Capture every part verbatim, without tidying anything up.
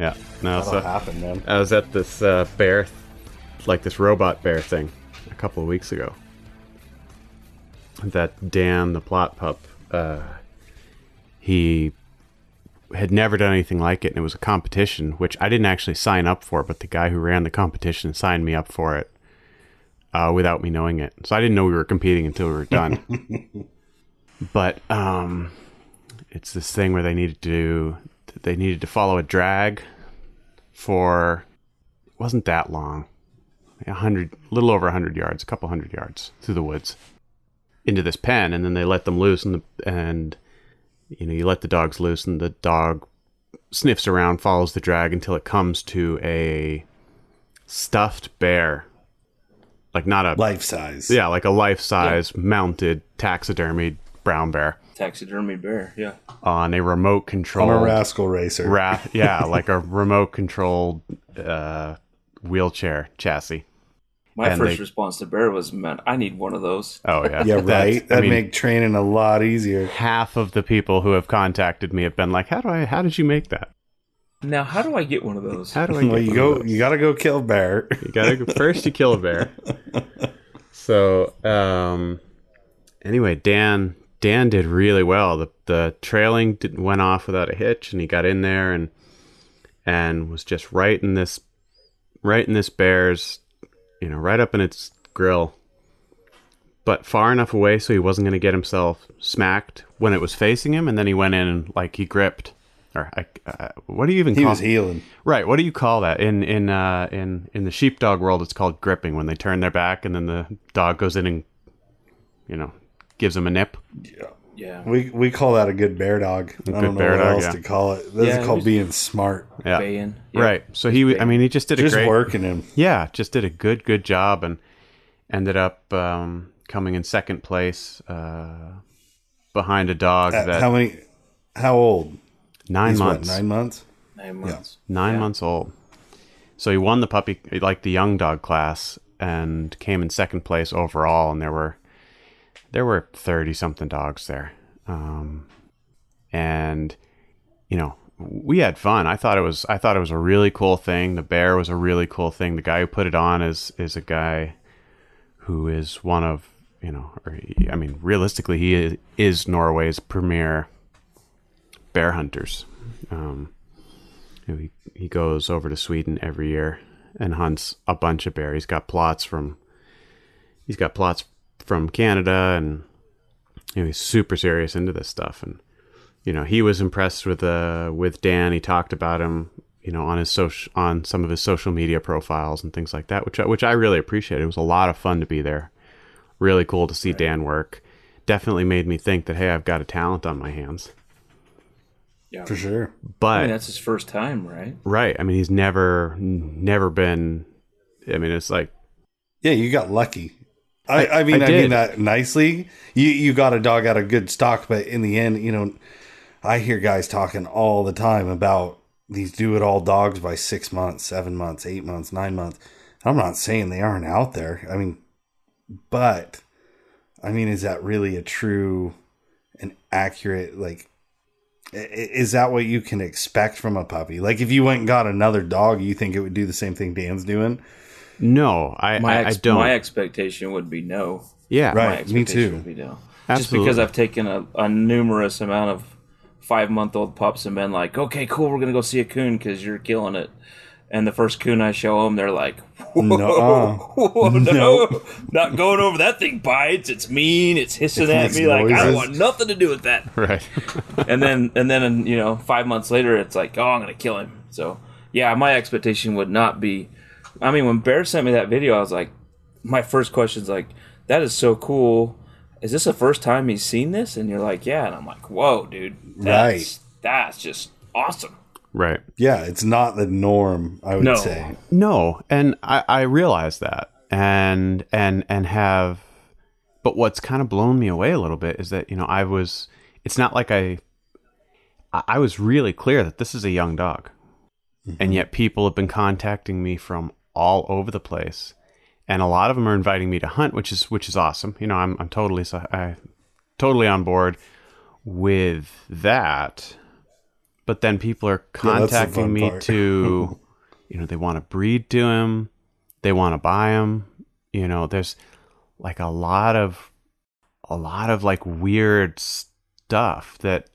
Yeah. No, that'll so happen, man. I was at this uh, bear, like this robot bear thing, a couple of weeks ago. That Dan the Plot Pup, uh, he had never done anything like it, and it was a competition, which I didn't actually sign up for, but the guy who ran the competition signed me up for it uh, without me knowing it. So I didn't know we were competing until we were done. But um, it's this thing where they needed to they needed to follow a drag for, it wasn't that long, a hundred, a little over a hundred yards, a couple hundred yards through the woods into this pen, and then they let them loose, and the, and you know, you let the dogs loose, and the dog sniffs around, follows the drag until it comes to a stuffed bear, like not a life size, yeah, like a life size yeah. mounted taxidermied brown bear, taxidermy bear, yeah, on a remote control, on a rascal racer, ra- yeah, like a remote controlled uh, wheelchair chassis. My and first they, response to bear was, man, I need one of those. Oh, yeah. Yeah, right. That'd I mean, make training a lot easier. Half of the people who have contacted me have been like, how do I, how did you make that? Now, how do I get one of those? How do I get well, you one go, of those? You got to go kill bear. You got to go, first you kill a bear. So, um, anyway, Dan, Dan did really well. The, the trailing didn't, went off without a hitch, and he got in there and, and was just right in this, right in this bear's, you know, right up in its grill, but far enough away so he wasn't going to get himself smacked when it was facing him. And then he went in and like he gripped, or I, uh, what do you even? He call was it? Healing, right? What do you call that in in uh, in in the sheepdog world? It's called gripping, when they turn their back and then the dog goes in and, you know, gives him a nip. Yeah, yeah. We we call that a good bear dog. A I don't know what dog, else yeah. to call it. This yeah, is called being smart. Yeah. Baying. Yeah. Right. So he, I mean, he just did just a great working him. Yeah, just did a good, good job, and ended up um, coming in second place uh, behind a dog At that. How many? How old? Nine He's months. What, nine months. Nine months. Yeah. Nine yeah. months old. So he won the puppy, like the young dog class, and came in second place overall. And there were. There were thirty-something dogs there. Um, and, you know, we had fun. I thought it was I thought it was a really cool thing. The bear was a really cool thing. The guy who put it on is is a guy who is one of, you know, or he, I mean, realistically, he is, is Norway's premier bear hunters. Um, he, he goes over to Sweden every year and hunts a bunch of bear. He's got plots from, he's got plots from Canada, and you know, he's super serious into this stuff. And you know, he was impressed with uh with Dan. He talked about him, you know, on his social on some of his social media profiles and things like that, which I, which I really appreciated. It was a lot of fun to be there. Really cool to see right. Dan work. Definitely made me think that, hey, I've got a talent on my hands. Yeah, for sure. But I mean, that's his first time, right? Right. I mean, he's never never been. I mean, it's like, yeah, you got lucky. I, I mean, I, I mean that nicely. You you got a dog out of good stock, but in the end, you know, I hear guys talking all the time about these do-it-all dogs by six months, seven months, eight months, nine months. I'm not saying they aren't out there. I mean, but I mean, is that really a true and accurate? Like, is that what you can expect from a puppy? Like, if you went and got another dog, you think it would do the same thing Dan's doing? No, I, my ex- I, I don't. My expectation would be no. Yeah, right. My expectation me too. Would be no. Absolutely. Just because I've taken a, a numerous amount of five-month-old pups and been like, okay, cool, we're gonna go see a coon because you're killing it. And the first coon I show them, they're like, whoa, no, whoa, no, no. Not going over that thing. Bites. It's mean. It's hissing it at me noises. Like I don't want nothing to do with that. Right. and then and then you know, five months later, it's like, oh, I'm gonna kill him. So yeah, my expectation would not be. I mean, when Bear sent me that video, I was like, my first question's like, that is so cool. Is this the first time he's seen this? And you're like, yeah. And I'm like, whoa, dude. That's, right. That's just awesome. Right. Yeah, it's not the norm, I would no. say. No. And I, I realize that. And, and, and have, but what's kind of blown me away a little bit is that, you know, I was, it's not like I, I was really clear that this is a young dog. Mm-hmm. And yet people have been contacting me from all over the place, and a lot of them are inviting me to hunt, which is which is awesome. You know, I'm I'm totally I totally on board with that. but then people are contacting yeah, me part. to, you know, they want to breed to him. They want to buy him. You know, there's like a lot of, a lot of like weird stuff that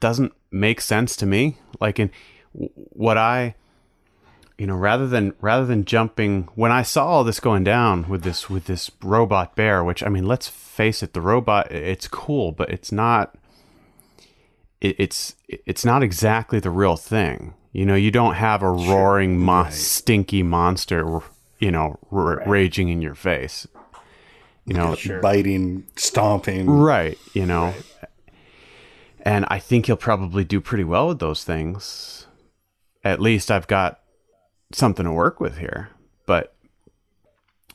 doesn't make sense to me. Like in what I, you know, rather than, rather than jumping, when I saw all this going down with this, with this robot bear, which, I mean, let's face it, the robot, it's cool, but it's not, it, it's, it's not exactly the real thing. You know, you don't have a sure. roaring, mon- right. stinky monster, you know, r- right. raging in your face, you know, sure. biting, stomping. Right. You know, right. And I think he'll probably do pretty well with those things. At least I've got something to work with here. But,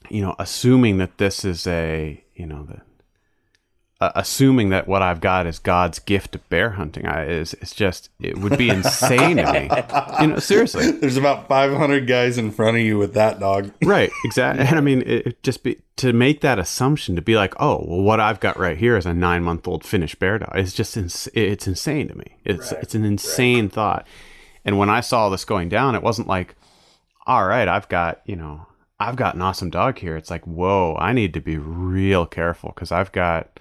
you know, assuming that this is a, you know, the, uh, assuming that what I've got is God's gift to bear hunting, I, is it's just, it would be insane to me. You know, seriously. There's about five hundred guys in front of you with that dog. Right, exactly. And I mean, it, it just be, to make that assumption, to be like, oh, well, what I've got right here is a nine-month-old Finnish bear dog. It's just, ins- it's insane to me. It's right, it's an insane right. thought. And when I saw this going down, it wasn't like, all right, I've got, you know, I've got an awesome dog here. It's like, whoa, I need to be real careful because I've got,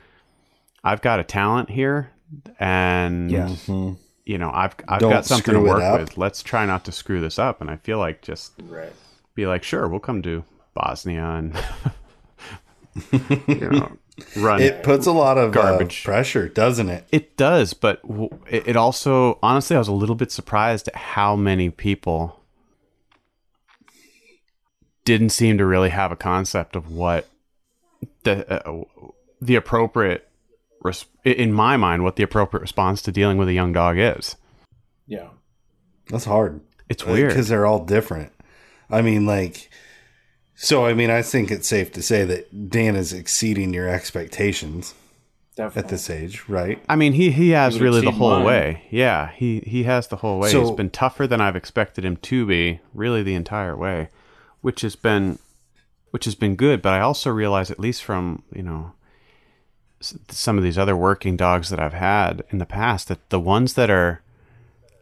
I've got a talent here, and yeah. mm-hmm. you know, I've, I've Don't got something to work with. Let's try not to screw this up. And I feel like just right. be like, sure, we'll come to Bosnia and you know, run. It puts a lot of garbage uh, pressure, doesn't it? It does, but it also, honestly, I was a little bit surprised at how many people didn't seem to really have a concept of what the uh, the appropriate, res- in my mind, what the appropriate response to dealing with a young dog is. Yeah. That's hard. It's weird. Because they're all different. I mean, like, so, I mean, I think it's safe to say that Dan is exceeding your expectations Definitely. At this age, right? I mean, he, he has really the whole mine. way. Yeah, he, he has the whole way. So, he's been tougher than I've expected him to be, really the entire way. Which has been, which has been good, but I also realize, at least from, you know, some of these other working dogs that I've had in the past, that the ones that are,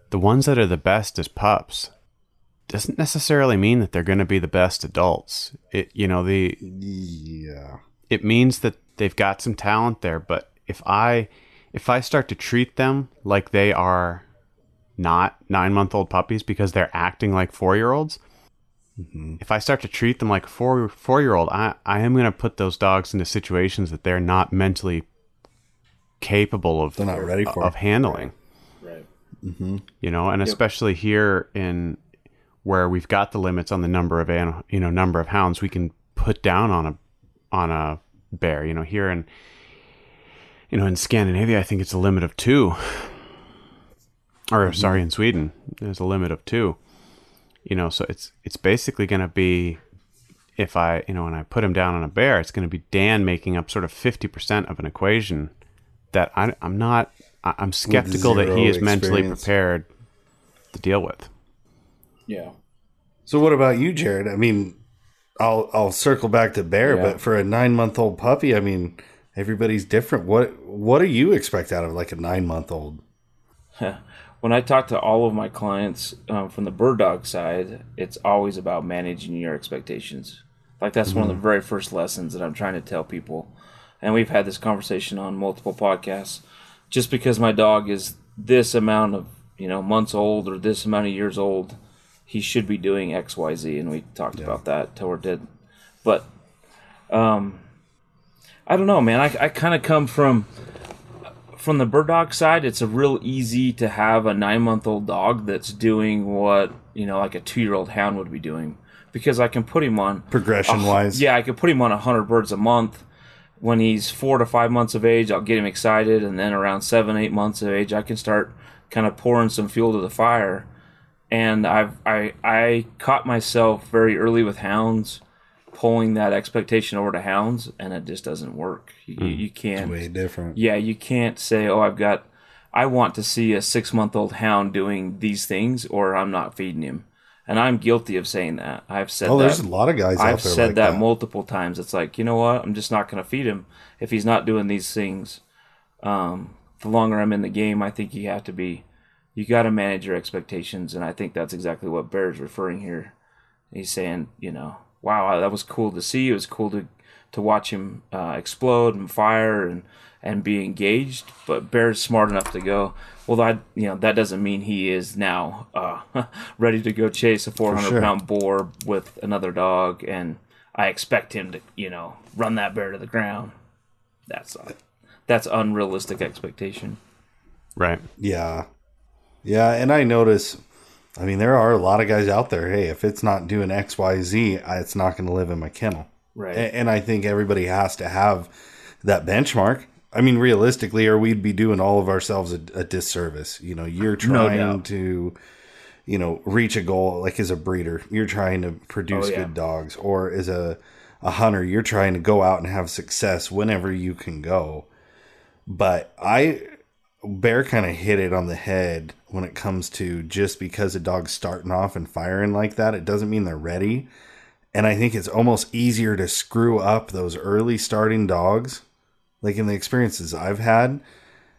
the ones that are the best as pups, doesn't necessarily mean that they're going to be the best adults. It, you know, the yeah, it means that they've got some talent there. But if I, if I start to treat them like they are not nine-month-old puppies because they're acting like four-year-olds. If I start to treat them like a four, four-year-old, I, I am going to put those dogs into situations that they're not mentally capable of, they're not ready for of handling. Right. right. Mm-hmm. You know, and yep. especially here in where we've got the limits on the number of animal, you know, number of hounds we can put down on a on a bear. You know, here in you know in Scandinavia, I think it's a limit of two. Or mm-hmm. sorry, in Sweden, there's a limit of two. You know, so it's it's basically going to be, if I, you know, when I put him down on a bear, it's going to be Dan making up sort of fifty percent of an equation that I, I'm not, I'm skeptical that he is experience. mentally prepared to deal with. Yeah. So what about you, Jared? I mean, I'll I'll circle back to bear, yeah. but for a nine-month-old puppy, I mean, everybody's different. What, what do you expect out of like a nine-month-old? Huh. When I talk to all of my clients um, from the bird dog side, it's always about managing your expectations. Like that's mm-hmm. one of the very first lessons that I'm trying to tell people. And we've had this conversation on multiple podcasts. Just because my dog is this amount of, you know, months old or this amount of years old, he should be doing X, Y, Z. And we talked yeah. about that till we're dead. But um, I don't know, man. I, I kind of come from... From the bird dog side, it's a real easy to have a nine-month-old dog that's doing what, you know, like a two-year-old hound would be doing. Because I can put him on... Progression-wise. Yeah, I can put him on one hundred birds a month. When he's four to five months of age, I'll get him excited. And then around seven, eight months of age, I can start kind of pouring some fuel to the fire. And I've, I, I caught myself very early with hounds, pulling that expectation over to hounds, and it just doesn't work. You, mm. you can't... It's way different. Yeah, you can't say, oh, I've got... I want to see a six-month-old hound doing these things, or I'm not feeding him. And I'm guilty of saying that. I've said oh, that. Oh, there's a lot of guys I've out there I've said like that, that multiple times. It's like, you know what? I'm just not going to feed him if he's not doing these things. Um, the longer I'm in the game, I think you have to be you got to manage your expectations, and I think that's exactly what Bear's referring here. He's saying, you know, wow, that was cool to see. It was cool to to watch him uh, explode and fire and and be engaged. But Bear's smart enough to go, well, that you know that doesn't mean he is now uh, ready to go chase a four hundred pound boar with another dog, and I expect him to you know run that bear to the ground. That's uh, that's unrealistic expectation. Right. Yeah. Yeah, and I notice, I mean, there are a lot of guys out there, hey, if it's not doing X, Y, Z, it's not going to live in my kennel. Right. And, and I think everybody has to have that benchmark. I mean, realistically, or we'd be doing all of ourselves a, a disservice. You know, you're trying no doubt. to, you know, reach a goal, like as a breeder, you're trying to produce oh, yeah. good dogs, or as a, a hunter, you're trying to go out and have success whenever you can go. But I... Bear kind of hit it on the head when it comes to just because a dog's starting off and firing like that, it doesn't mean they're ready. And I think it's almost easier to screw up those early starting dogs. Like in the experiences I've had,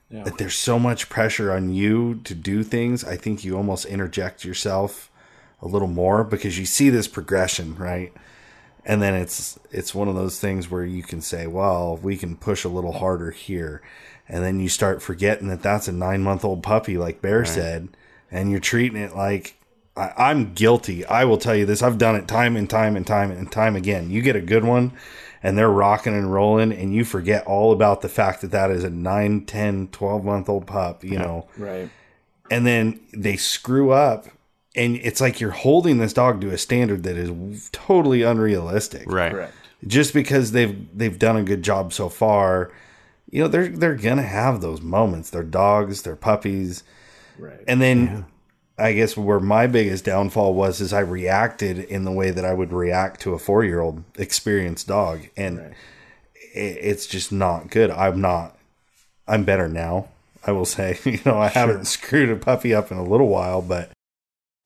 yeah. that there's so much pressure on you to do things. I think you almost interject yourself a little more because you see this progression, right? And then it's, it's one of those things where you can say, well, we can push a little harder here. And then you start forgetting that that's a nine-month-old puppy, like Bear right. said, and you're treating it like, I, I'm guilty. I will tell you this. I've done it time and time and time and time again. You get a good one, and they're rocking and rolling, and you forget all about the fact that that is a nine, ten, twelve-month-old pup, you know. Right. And then they screw up, and it's like you're holding this dog to a standard that is totally unrealistic. Right. Correct. Just because they've they've done a good job so far. You know, they're they're gonna have those moments. They're dogs, they're puppies. Right. And then yeah. I guess where my biggest downfall was is I reacted in the way that I would react to a four-year-old experienced dog. And right. it, it's just not good. I'm not I'm better now, I will say. You know, I sure. haven't screwed a puppy up in a little while, but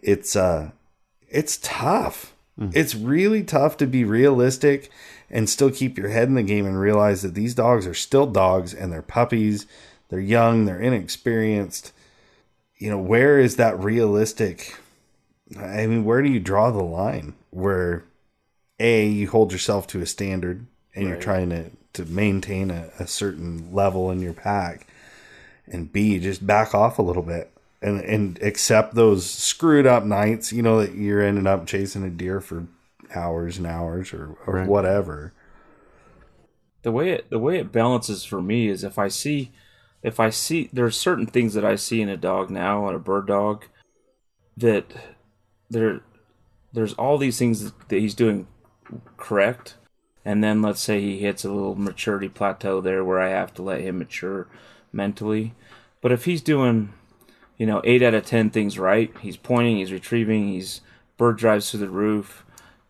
it's uh it's tough. Mm. It's really tough to be realistic and still keep your head in the game and realize that these dogs are still dogs and they're puppies. They're young. They're inexperienced. You know, where is that realistic? I mean, where do you draw the line where A, you hold yourself to a standard and right. you're trying to, to maintain a, a certain level in your pack, and B, just back off a little bit and, and accept those screwed up nights, you know, that you're ending up chasing a deer for hours and hours or, or right. whatever. The way it the way it balances for me is if I see if I see there's certain things that I see in a dog now, and a bird dog, that there there's all these things that, that he's doing correct, and then let's say he hits a little maturity plateau there where I have to let him mature mentally. But if he's doing, you know, eight out of ten things right, he's pointing, he's retrieving, he's bird drives through the roof.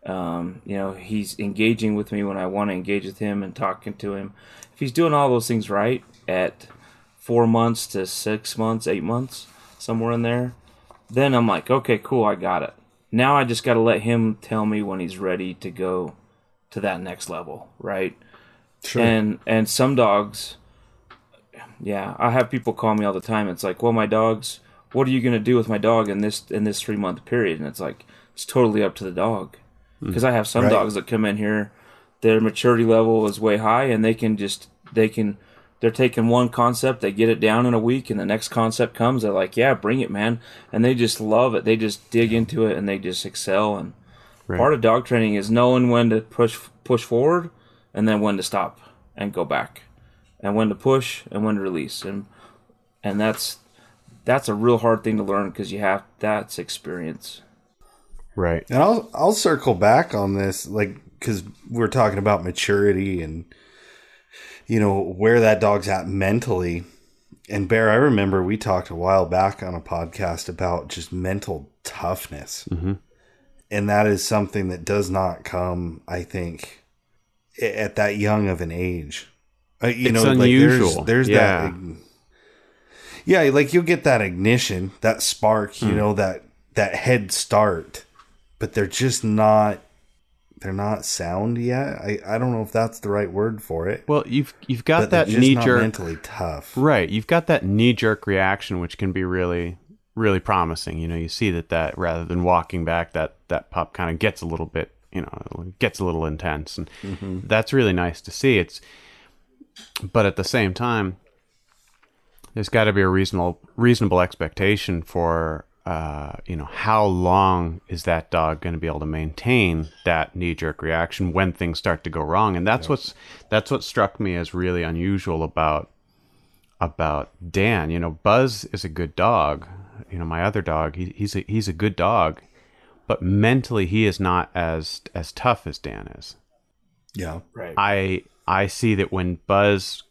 Um, you know, he's engaging with me when I want to engage with him and talking to him. If he's doing all those things right at four months to six months, eight months, somewhere in there, then I'm like, okay, cool, I got it. Now I just got to let him tell me when he's ready to go to that next level, right? Sure. And and some dogs, yeah, I have people call me all the time. It's like, well, my dogs, what are you going to do with my dog in this in this three month period? And it's like, it's totally up to the dog. Because I have some right. dogs that come in here, their maturity level is way high, and they can just they can they're taking one concept, they get it down in a week, and the next concept comes, they're like, yeah, bring it, man, and they just love it. They just dig into it and they just excel. And right. part of dog training is knowing when to push push forward, and then when to stop and go back, and when to push and when to release, and and that's that's a real hard thing to learn because you have that's experience. Right. And I'll I'll circle back on this, like, because we're talking about maturity and, you know, where that dog's at mentally. And Bear, I remember we talked a while back on a podcast about just mental toughness. Mm-hmm. And that is something that does not come, I think, at that young of an age. Uh, you it's know, unusual. Like there's, there's yeah. that. Yeah, like you'll get that ignition, that spark, mm. you know, that that head start. But they're just not, they're not sound yet. I, I don't know if that's the right word for it. Well, you've you've got that knee-jerk. Mentally tough. Right. You've got that knee-jerk reaction, which can be really really promising. You know, you see that that rather than walking back, that that pup kind of gets a little bit, you know, gets a little intense, and mm-hmm. that's really nice to see. It's, but at the same time, there's got to be a reasonable reasonable expectation for uh, you know, how long is that dog going to be able to maintain that knee-jerk reaction when things start to go wrong? And that's yep. what's that's what struck me as really unusual about about Dan. You know, Buzz is a good dog. You know, my other dog, he, he's a, he's a good dog, but mentally he is not as as tough as Dan is. Yeah, right. I I see that when Buzz,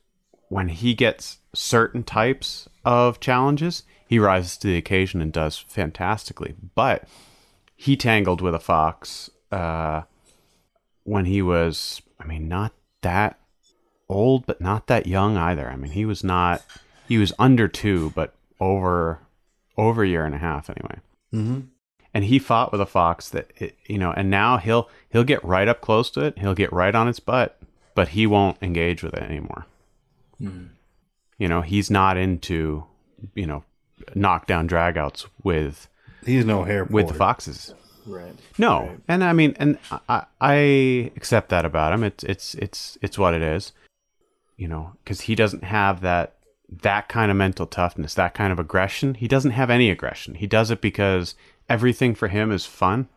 when he gets certain types of challenges, he rises to the occasion and does fantastically. But he tangled with a fox uh, when he was, I mean, not that old, but not that young either. I mean, he was not, he was under two, but over, over a year and a half anyway. Mm-hmm. And he fought with a fox that, it, you know, and now he'll, he'll get right up close to it. He'll get right on its butt, but he won't engage with it anymore. Mm. You know, he's not into, you know, knockdown dragouts with he's no hair with the foxes, right? No, right. And I mean, and I, I accept that about him. It's it's it's it's what it is, you know, because he doesn't have that that kind of mental toughness, that kind of aggression. He doesn't have any aggression. He does it because everything for him is fun,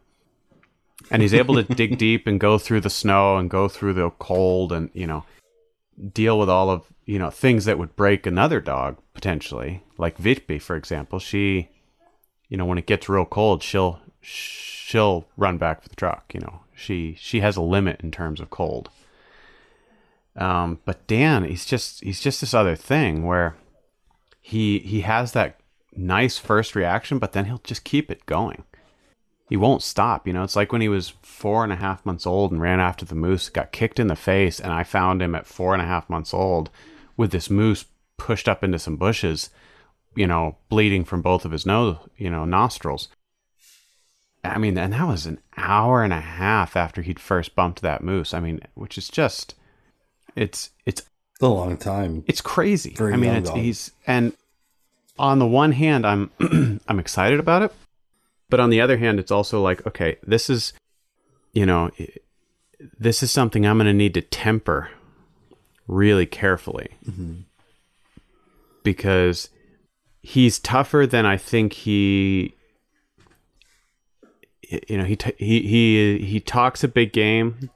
and he's able to dig deep and go through the snow and go through the cold and, you know, deal with all of, you know, things that would break another dog potentially, like Vitby, for example. She, you know, when it gets real cold, she'll she'll run back for the truck. You know, she she has a limit in terms of cold. Um, but Dan, he's just he's just this other thing where he he has that nice first reaction, but then he'll just keep it going. He won't stop. You know, it's like when he was four and a half months old and ran after the moose, got kicked in the face, and I found him at four and a half months old with this moose pushed up into some bushes, you know, bleeding from both of his nose, you know, nostrils. I mean, and that was an hour and a half after he'd first bumped that moose. I mean, which is just, it's, it's, it's a long time. It's crazy. Very I mean, it's, he's, and on the one hand, I'm, I'm excited about it. But on the other hand, it's also like, okay, this is, you know, this is something I'm going to need to temper really carefully. Mm-hmm. Because he's tougher than I think he, you know, he, t- he, he, he talks a big game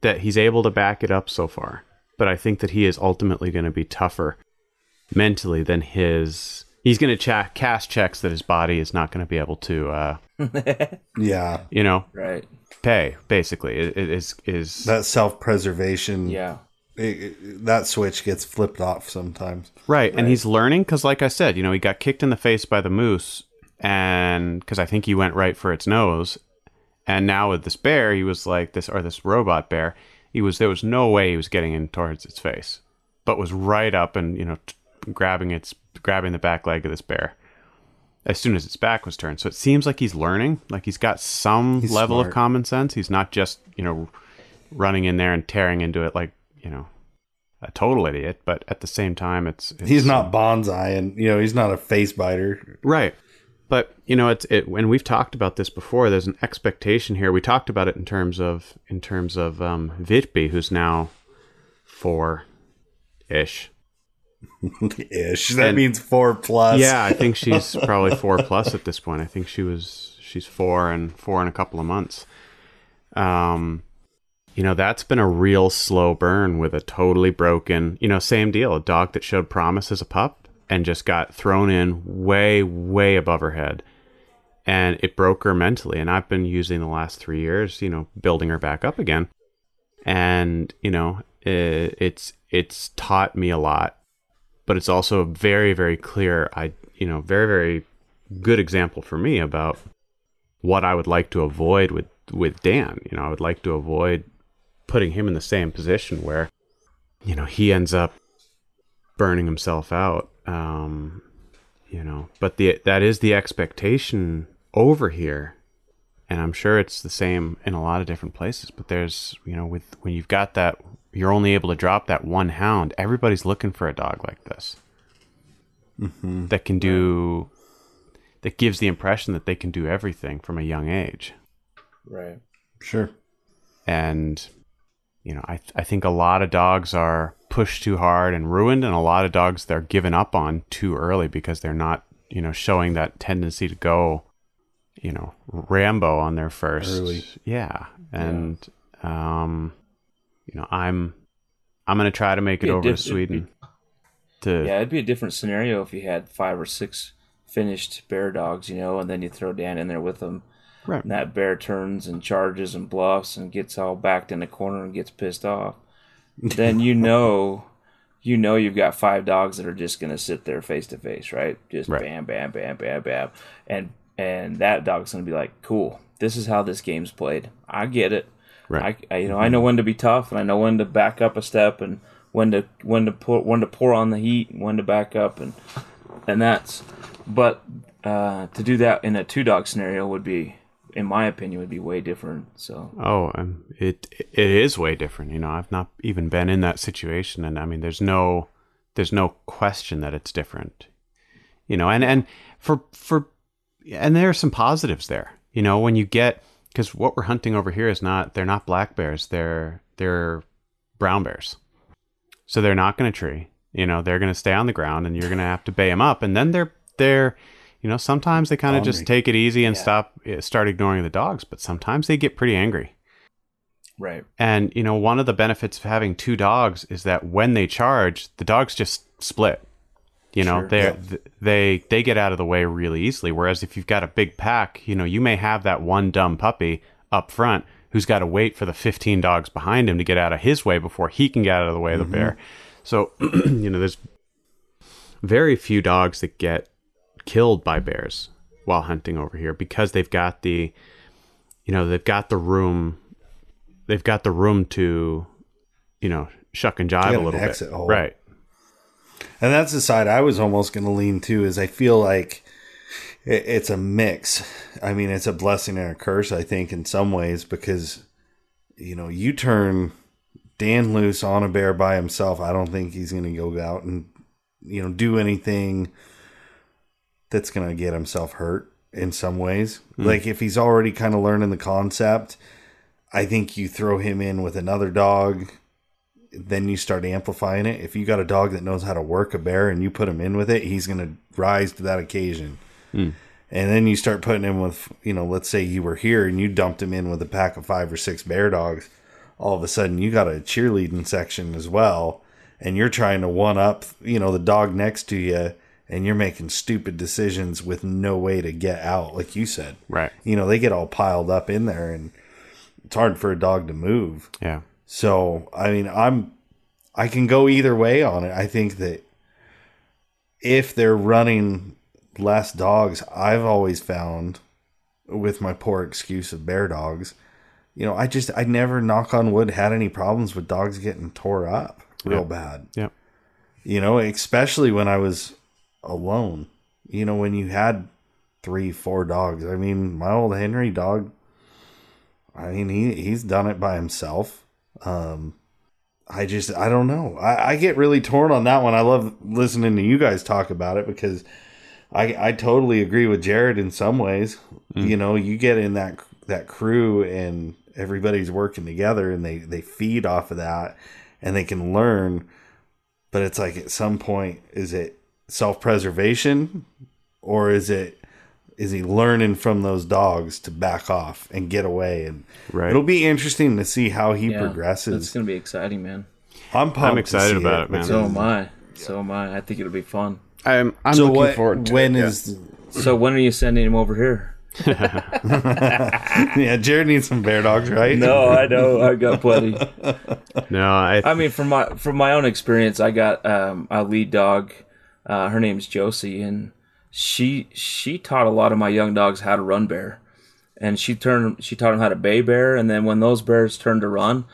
that he's able to back it up so far. But I think that he is ultimately going to be tougher mentally than his... He's going to ch- cast checks that his body is not going to be able to, uh, yeah, you know, right. Pay basically it, it is is that self preservation. Yeah, it, it, that switch gets flipped off sometimes. Right, right. And he's learning because, like I said, you know, he got kicked in the face by the moose, and because I think he went right for its nose, and now with this bear, he was like this or this robot bear. He was there was no way he was getting in towards its face, but was right up and, you know, t- grabbing its. grabbing the back leg of this bear as soon as its back was turned. So it seems like he's learning, like he's got some he's level smart. Of common sense. He's not just, you know, running in there and tearing into it like, you know, a total idiot. But at the same time, it's, it's he's not bonsai, and, you know, he's not a face biter. Right. But, you know, it's, it, and we've talked about this before, there's an expectation here. We talked about it in terms of, in terms of, um, Vitby, who's now four ish. Ish. That and, means four plus. Yeah, I think she's probably four plus at this point. I think she was she's four and four in a couple of months. Um, you know, that's been a real slow burn with a totally broken, you know, same deal. A dog that showed promise as a pup and just got thrown in way, way above her head. And it broke her mentally. And I've been using the last three years, you know, building her back up again. And, you know, it, it's it's taught me a lot. But it's also a very, very clear, I you know, very, very good example for me about what I would like to avoid with, with Dan. You know, I would like to avoid putting him in the same position where, you know, he ends up burning himself out. Um, you know, but the that is the expectation over here, and I'm sure it's the same in a lot of different places. But there's, you know, with when you've got that. You're only able to drop that one hound. Everybody's looking for a dog like this mm-hmm. that can do that gives the impression that they can do everything from a young age. Right. Sure. And, you know, I, th- I think a lot of dogs are pushed too hard and ruined, and a lot of dogs they're given up on too early because they're not, you know, showing that tendency to go, you know, Rambo on their first. Early. Yeah. And, yeah. um, you know, I'm, I'm going to try to make it over diff- to Sweden. It'd be, to, yeah. It'd be a different scenario if you had five or six finished bear dogs, you know, and then you throw Dan in there with them. Right. And that bear turns and charges and bluffs and gets all backed in the corner and gets pissed off. Then you know, you know you've got five dogs that are just going to sit there face to face, right? Just right. Bam, bam, bam, bam, bam. And and that dog's going to be like, cool, this is how this game's played. I get it. Right. I, I you know, mm-hmm. I know when to be tough, and I know when to back up a step, and when to when to pour when to pour on the heat, and when to back up, and and that's. But uh, to do that in a two dog scenario would be, in my opinion, would be way different. So oh, um, it it is way different. You know, I've not even been in that situation, and I mean, there's no there's no question that it's different. You know, and and for for and there are some positives there. You know, when you get because what we're hunting over here is not they're not black bears, they're they're brown bears, so they're not going to tree. You know, they're going to stay on the ground, and you're going to have to bay them up, and then they're they're you know, sometimes they kind of just take it easy and yeah. stop, start ignoring the dogs, but sometimes they get pretty angry. Right. And, you know, one of the benefits of having two dogs is that when they charge, the dogs just split, you know, sure. they yeah. th- they, they get out of the way really easily. Whereas if you've got a big pack, you know, you may have that one dumb puppy up front who's got to wait for the fifteen dogs behind him to get out of his way before he can get out of the way mm-hmm. of the bear. So, you know, there's very few dogs that get killed by bears while hunting over here because they've got the, you know, they've got the room, they've got the room to, you know, shuck and jive a little bit. Exit hole. Right. And that's the side I was almost going to lean to is I feel like it, it's a mix. I mean, it's a blessing and a curse, I think, in some ways, because, you know, you turn Dan loose on a bear by himself. I don't think he's going to go out and, you know, do anything that's going to get himself hurt in some ways. Mm. Like if he's already kind of learning the concept, I think you throw him in with another dog, then you start amplifying it. If you got a dog that knows how to work a bear and you put him in with it, he's going to rise to that occasion. Mm. And then you start putting him with, you know, let's say you were here and you dumped him in with a pack of five or six bear dogs. All of a sudden you got a cheerleading section as well. And you're trying to one up, you know, the dog next to you. And you're making stupid decisions with no way to get out, like you said. Right. You know, they get all piled up in there, and it's hard for a dog to move. Yeah. So, I mean, I'm, I can go either way on it. I think that if they're running less dogs, I've always found, with my poor excuse of bear dogs, you know, I just, I never, knock on wood, had any problems with dogs getting tore up real yeah. bad. Yeah. You know, especially when I was alone, you know, when you had three, four dogs. I mean, my old Henry dog, I mean, he, he's done it by himself. Um, I just, I don't know. I, I get really torn on that one. I love listening to you guys talk about it because I, I totally agree with Jared in some ways. Mm. You know, you get in that, that crew and everybody's working together and they, they feed off of that and they can learn, but it's like at some point, is it self-preservation or is it is he learning from those dogs to back off and get away? And right. it'll be interesting to see how he yeah, progresses. It's gonna be exciting, man. I'm pumped. I'm excited about it, it man. So am I. Yeah. So am I. I think it'll be fun. I'm I'm so looking what, forward to when it. Is yeah. So when are you sending him over here? Yeah, Jared needs some bear dogs, right? No, I know. I got plenty. No, I I mean from my from my own experience, I got um a lead dog. Uh, her name's Josie, and she she taught a lot of my young dogs how to run bear, and she turned she taught them how to bay bear. And then when those bears turned to run,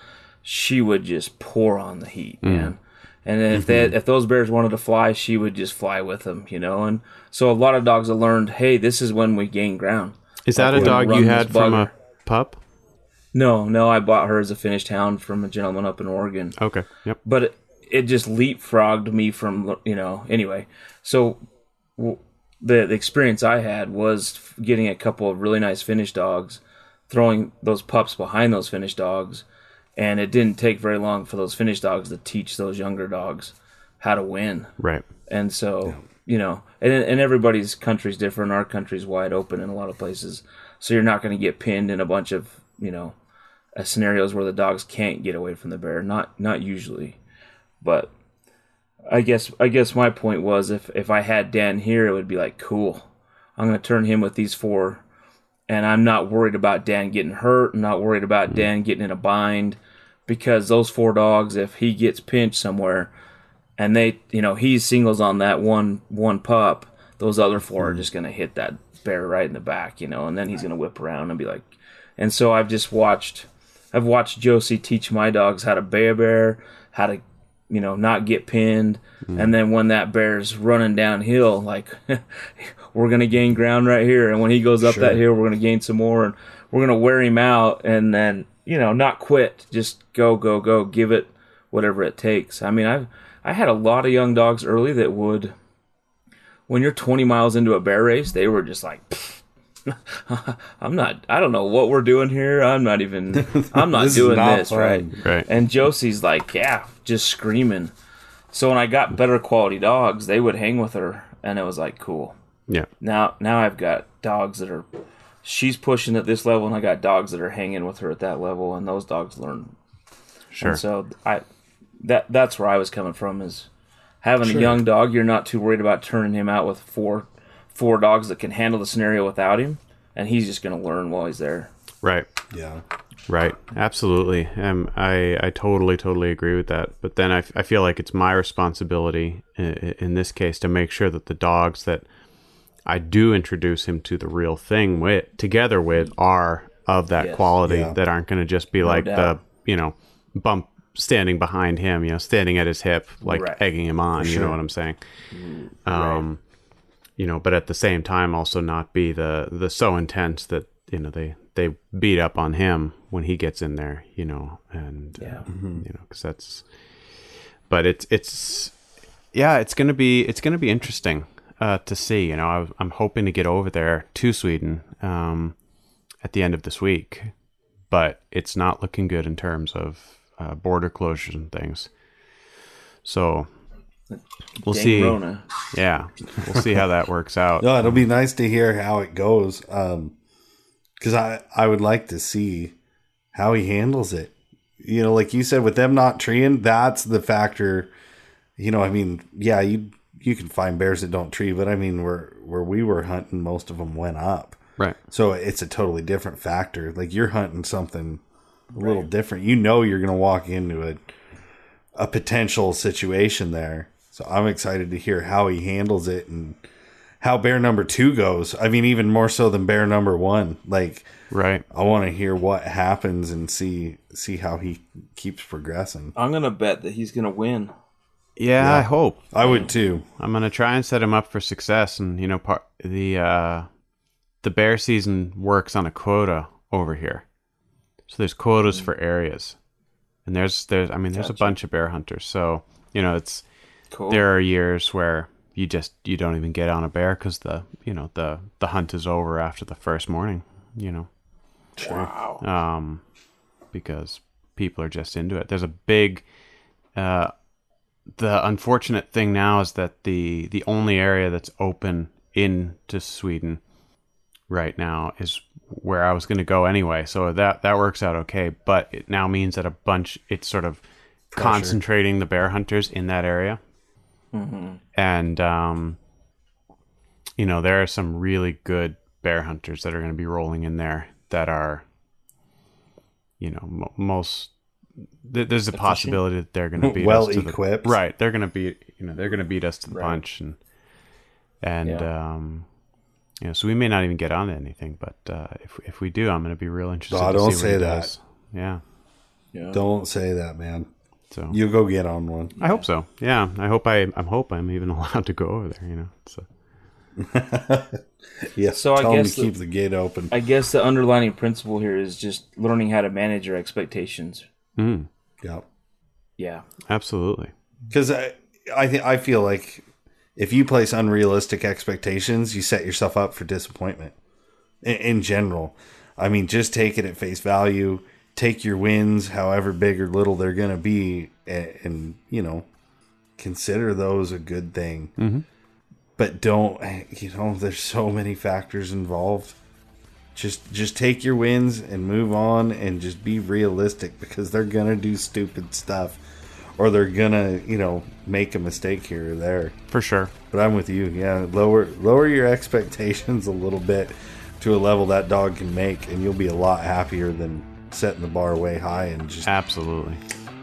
she would just pour on the heat, mm. man. And then if they if those bears wanted to fly, she would just fly with them, you know. And so a lot of dogs have learned, hey, this is when we gain ground. Is that like a dog you had from a pup? No, no, I bought her as a Finnish hound from a gentleman up in Oregon. Okay, yep, but. It, It just leapfrogged me from, you know, anyway. So w- the, the experience I had was getting a couple of really nice Finnish dogs, throwing those pups behind those Finnish dogs, and it didn't take very long for those Finnish dogs to teach those younger dogs how to win. Right. And so, yeah. you know, and, and everybody's country's different. Our country's wide open in a lot of places. So you're not going to get pinned in a bunch of, you know, uh, scenarios where the dogs can't get away from the bear. Not, not usually. But I guess, I guess my point was if, if I had Dan here, it would be like, cool, I'm going to turn him with these four. And I'm not worried about Dan getting hurt. I'm not worried about mm-hmm. Dan getting in a bind, because those four dogs, if he gets pinched somewhere and they, you know, he singles on that one, one pup, those other four mm-hmm. are just going to hit that bear right in the back, you know, and then he's going to whip around and be like, and so I've just watched, I've watched Josie teach my dogs how to bay a bear, how to, you know, not get pinned. Mm-hmm. And then when that bear's running downhill, like, we're going to gain ground right here. And when he goes up sure. that hill, we're going to gain some more. And we're going to wear him out and then, you know, not quit. Just go, go, go. Give it whatever it takes. I mean, I've I had a lot of young dogs early that would, when you're twenty miles into a bear race, they were just like, I'm not, I don't know what we're doing here. I'm not even, I'm not this doing not this, fun. right? Right. And Josie's like, yeah, just screaming. So when I got better quality dogs, they would hang with her. And it was like, cool. Yeah. Now, now I've got dogs that are, she's pushing at this level, and I got dogs that are hanging with her at that level, and those dogs learn. Sure. And so I, that that's where I was coming from is having sure. a young dog. You're not too worried about turning him out with four, four dogs that can handle the scenario without him, and he's just going to learn while he's there. Right. Yeah. Right. Absolutely. Um, I I totally totally agree with that. But then I, f- I feel like it's my responsibility in, in this case to make sure that the dogs that I do introduce him to the real thing with, together with, are of that yes, quality yeah. that aren't going to just be no like doubt. the, you know, bump standing behind him, you know, standing at his hip, like right. egging him on, sure. you know what I'm saying? Um, right. You know, but at the same time also not be the, the so intense that, you know, they, they beat up on him when he gets in there, you know, and, yeah. uh, mm-hmm. you know, cause that's, but it's, it's, yeah, it's going to be, it's going to be interesting. Uh, to see, you know, I, I'm hoping to get over there to Sweden um, at the end of this week, but it's not looking good in terms of uh, border closures and things. So we'll Dang see. Rona. Yeah, we'll see how that works out. No, it'll be nice to hear how it goes, because um, I I would like to see how he handles it. You know, like you said, with them not treeing, that's the factor. You know, I mean, yeah, you. You can find bears that don't tree, but I mean, where where we were hunting, most of them went up. Right. So it's a totally different factor. Like you're hunting something a right. little different. You know, you're going to walk into a a potential situation there. So I'm excited to hear how he handles it and how bear number two goes. I mean, even more so than bear number one. Like, right. I want to hear what happens and see see how he keeps progressing. I'm going to bet that he's going to win. Yeah, yeah, I hope. I would too. I'm gonna try and set him up for success, and you know, part the uh, the bear season works on a quota over here, so there's quotas mm-hmm. for areas, and there's there's I mean, there's gotcha. a bunch of bear hunters, so you know, it's cool. There are years where you just you don't even get on a bear because the you know the the hunt is over after the first morning, you know. Sure. Wow. Um, because people are just into it. There's a big uh. The unfortunate thing now is that the, the only area that's open into Sweden right now is where I was going to go anyway. So that, that works out okay. But it now means that a bunch, it's sort of Pressure. concentrating the bear hunters in that area. Mm-hmm. And, um, you know, there are some really good bear hunters that are going to be rolling in there that are, you know, m- most... There's a possibility that they're going to beat well us to equipped. the right. They're going to be, you know, they're going to beat us to the right. punch, and and yeah. um, you know, so we may not even get on to anything. But uh, if if we do, I'm going to be real interested. Oh, to don't see say what that. Does. Yeah. yeah, don't say that, man. So you go get on one. I yeah. hope so. Yeah, I hope I. I hope I'm even allowed to go over there. You know. So. yeah. So tell I guess them to the, keep the gate open. I guess the underlining principle here is just learning how to manage your expectations. Mm. Yeah, yeah, absolutely. Because I, I, th- I feel like if you place unrealistic expectations, you set yourself up for disappointment in, in general. I mean, just take it at face value. Take your wins, however big or little they're going to be, and, and, you know, consider those a good thing. Mm-hmm. But don't, you know, there's so many factors involved. Just just take your wins and move on and just be realistic, because they're going to do stupid stuff, or they're going to, you know, make a mistake here or there. For sure. But I'm with you. Yeah, lower lower your expectations a little bit to a level that dog can make, and you'll be a lot happier than setting the bar way high and just absolutely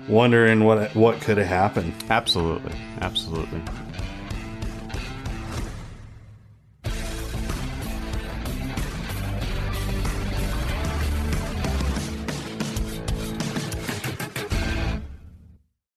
wondering what what could have happened. Absolutely. Absolutely.